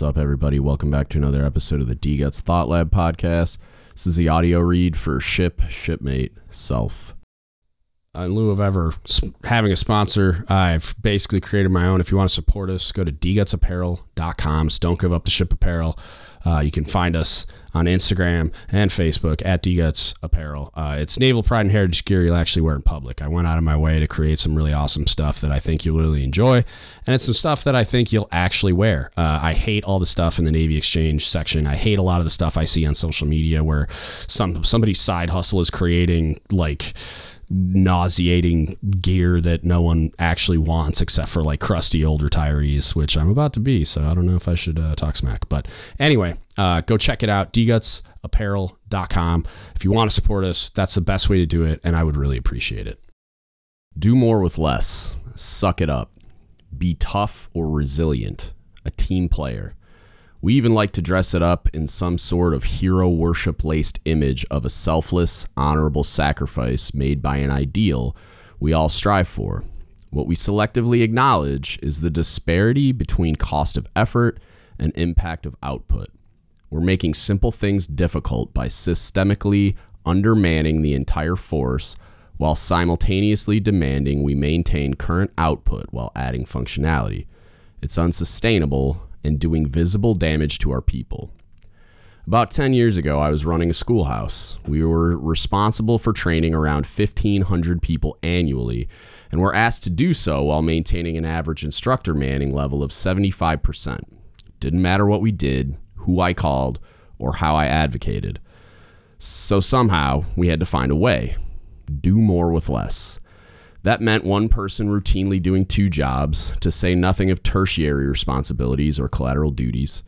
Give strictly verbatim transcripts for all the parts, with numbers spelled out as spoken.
What's up, everybody? Welcome back to another episode of the D Guts Thought Lab podcast. This is the audio read for Ship, Shipmate, Self. In lieu of ever having a sponsor, I've basically created my own. If you want to support us, go to d guts apparel dot com. It's Don't Give Up The Ship Apparel. Uh, you can find us on Instagram and Facebook at D Guts Apparel. Uh, it's Naval Pride and Heritage gear you'll actually wear in public. I went out of my way to create some really awesome stuff that I think you'll really enjoy, and it's some stuff that I think you'll actually wear. Uh, I hate all the stuff in the Navy Exchange section. I hate a lot of the stuff I see on social media where some somebody's side hustle is creating like nauseating gear that no one actually wants except for like crusty old retirees, which I'm about to be, so I don't know if I should uh, talk smack. But anyway, uh, go check it out, d guts apparel dot com. If you want to support us, that's the best way to do it, and I would really appreciate it. Do more with less. Suck it up. Be tough or resilient. A team player. We even like to dress it up in some sort of hero worship-laced image of a selfless, honorable sacrifice made by an ideal we all strive for. What we selectively acknowledge is the disparity between cost of effort and impact of output. We're making simple things difficult by systemically undermanning the entire force while simultaneously demanding we maintain current output while adding functionality. It's unsustainable and doing visible damage to our people. About ten years ago, I was running a schoolhouse. We were responsible for training around fifteen hundred people annually, and were asked to do so while maintaining an average instructor manning level of seventy-five percent. Didn't matter what we did, who I called, or how I advocated. So somehow, we had to find a way. Do more with less. That meant one person routinely doing two jobs, to say nothing of tertiary responsibilities or collateral duties.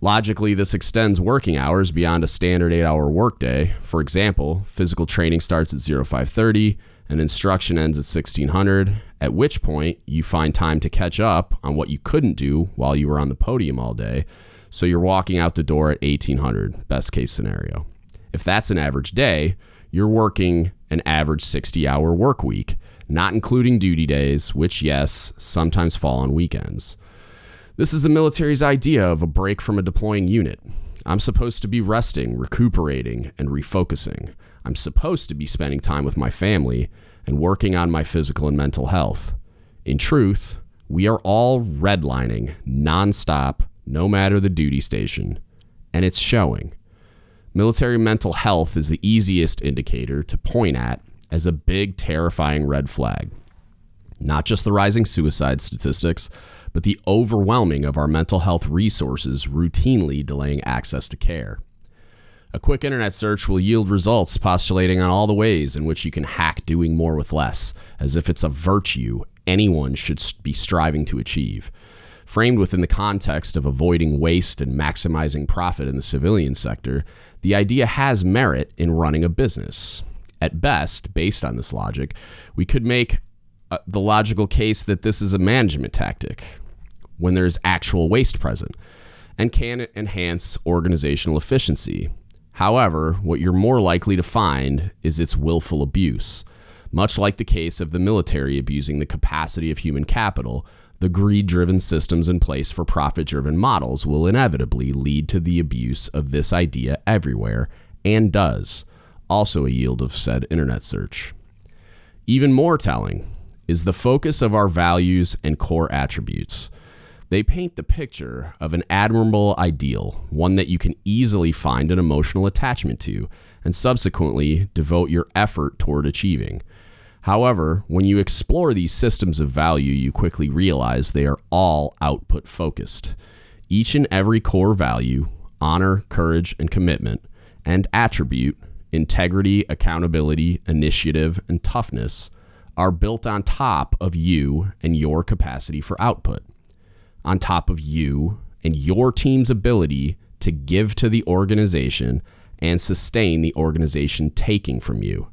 Logically, this extends working hours beyond a standard eight-hour workday. For example, physical training starts at oh five thirty and instruction ends at sixteen hundred, at which point you find time to catch up on what you couldn't do while you were on the podium all day, so you're walking out the door at eighteen hundred, best case scenario. If that's an average day, you're working an average sixty-hour work week, not including duty days, which, yes, sometimes fall on weekends. This is the military's idea of a break from a deploying unit. I'm supposed to be resting, recuperating, and refocusing. I'm supposed to be spending time with my family and working on my physical and mental health. In truth, we are all redlining nonstop, no matter the duty station, and it's showing. Military mental health is the easiest indicator to point at as a big, terrifying red flag. Not just the rising suicide statistics, but the overwhelming of our mental health resources routinely delaying access to care. A quick internet search will yield results postulating on all the ways in which you can hack doing more with less, as if it's a virtue anyone should be striving to achieve. Framed within the context of avoiding waste and maximizing profit in the civilian sector, the idea has merit in running a business. At best, based on this logic, we could make uh, the logical case that this is a management tactic when there is actual waste present and can enhance organizational efficiency. However, what you're more likely to find is its willful abuse, much like the case of the military abusing the capacity of human capital. The greed-driven systems in place for profit-driven models will inevitably lead to the abuse of this idea everywhere, and does, also a yield of said internet search. Even more telling is the focus of our values and core attributes. They paint the picture of an admirable ideal, one that you can easily find an emotional attachment to, and subsequently devote your effort toward achieving. However, when you explore these systems of value, you quickly realize they are all output-focused. Each and every core value, honor, courage, and commitment, and attribute, integrity, accountability, initiative, and toughness, are built on top of you and your capacity for output, on top of you and your team's ability to give to the organization and sustain the organization taking from you.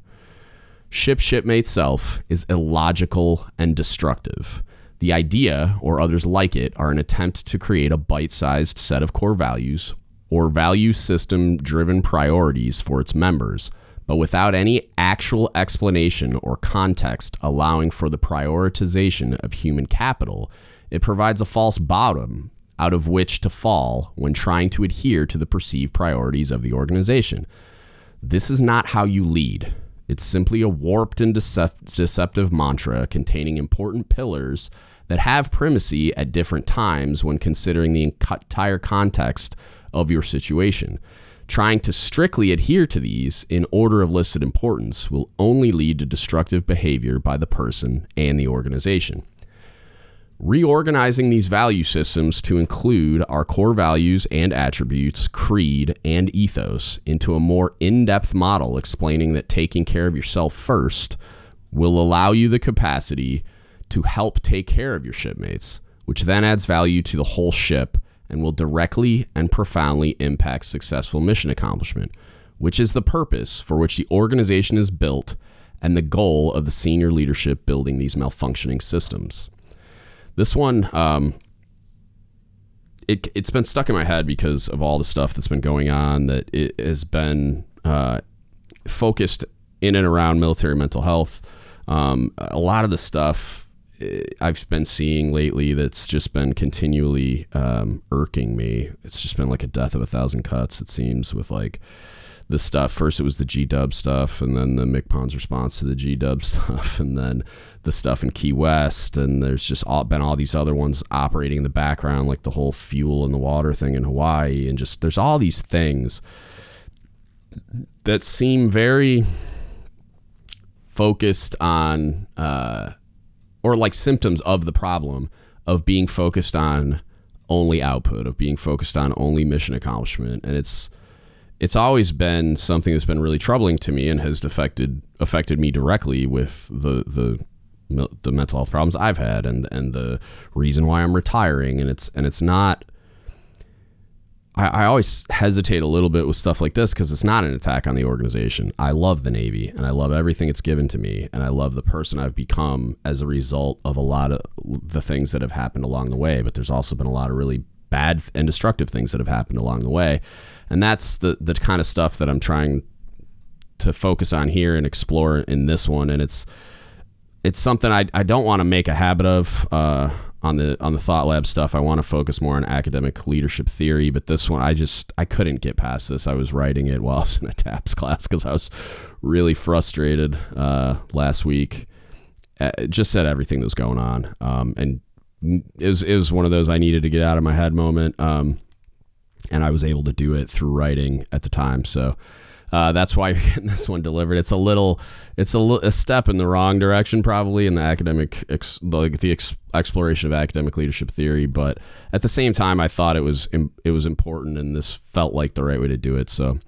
Ship, Shipmate, Self is illogical and destructive. The idea, or others like it, are an attempt to create a bite-sized set of core values or value system-driven priorities for its members, but without any actual explanation or context allowing for the prioritization of human capital. It provides a false bottom out of which to fall when trying to adhere to the perceived priorities of the organization. This is not how you lead. It's simply a warped and decept- deceptive mantra containing important pillars that have primacy at different times when considering the entire context of your situation. Trying to strictly adhere to these in order of listed importance will only lead to destructive behavior by the person and the organization. Reorganizing these value systems to include our core values and attributes, creed, and ethos into a more in-depth model explaining that taking care of yourself first will allow you the capacity to help take care of your shipmates, which then adds value to the whole ship and will directly and profoundly impact successful mission accomplishment, which is the purpose for which the organization is built and the goal of the senior leadership building these malfunctioning systems. This one, um, it, it's been stuck in my head because of all the stuff that's been going on that it has been uh, focused in and around military mental health. Um, a lot of the stuff I've been seeing lately that's just been continually um, irking me. It's just been like a death of a thousand cuts, it seems, with like the stuff. First, it was the G-Dub stuff, and then the M C P O N's response to the G-Dub stuff, and then the stuff in Key West, and there's just all, been all these other ones operating in the background, like the whole fuel in the water thing in Hawaii, and just there's all these things that seem very focused on, uh, or like symptoms of the problem of being focused on only output, of being focused on only mission accomplishment, and it's it's always been something that's been really troubling to me and has affected affected me directly with the the the mental health problems I've had and and the reason why I'm retiring. And it's and it's not. I, I always hesitate a little bit with stuff like this because it's not an attack on the organization. I love the Navy and I love everything it's given to me, and I love the person I've become as a result of a lot of the things that have happened along the way. But there's also been a lot of really bad and destructive things that have happened along the way. And that's the, the kind of stuff that I'm trying to focus on here and explore in this one. And it's it's something I, I don't want to make a habit of uh, on the on the Thought Lab stuff. I want to focus more on academic leadership theory. But this one, I just I couldn't get past this. I was writing it while I was in a TAPS class because I was really frustrated uh, last week. At, just at everything that was going on. Um, and it was, it was one of those I needed to get out of my head moment. Um And I was able to do it through writing at the time. So uh, that's why you're getting this one delivered. It's a little, it's a, li- a step in the wrong direction, probably, in the academic, ex- like the ex- exploration of academic leadership theory. But at the same time, I thought it was, im- it was important, and this felt like the right way to do it. So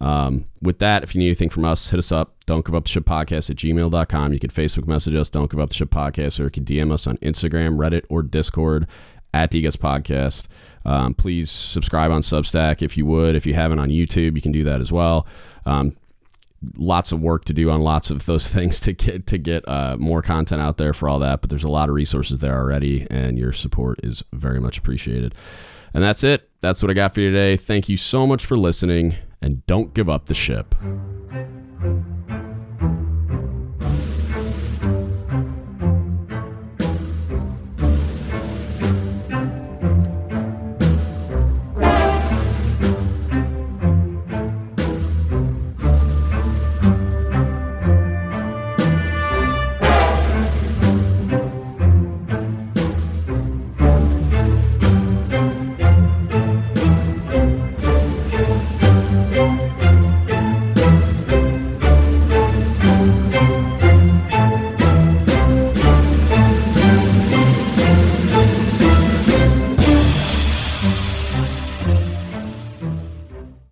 um, with that, if you need anything from us, hit us up. Don't Give Up The Ship Podcast at gmail dot com. You can Facebook message us, Don't Give Up The Ship Podcast, or you can D M us on Instagram, Reddit, or Discord at D Guts Podcast. Um, please subscribe on Substack if you would. If you haven't on YouTube, you can do that as well. Um, lots of work to do on lots of those things to get to get uh, more content out there for all that. But there's a lot of resources there already, and your support is very much appreciated. And that's it. That's what I got for you today. Thank you so much for listening, and don't give up the ship.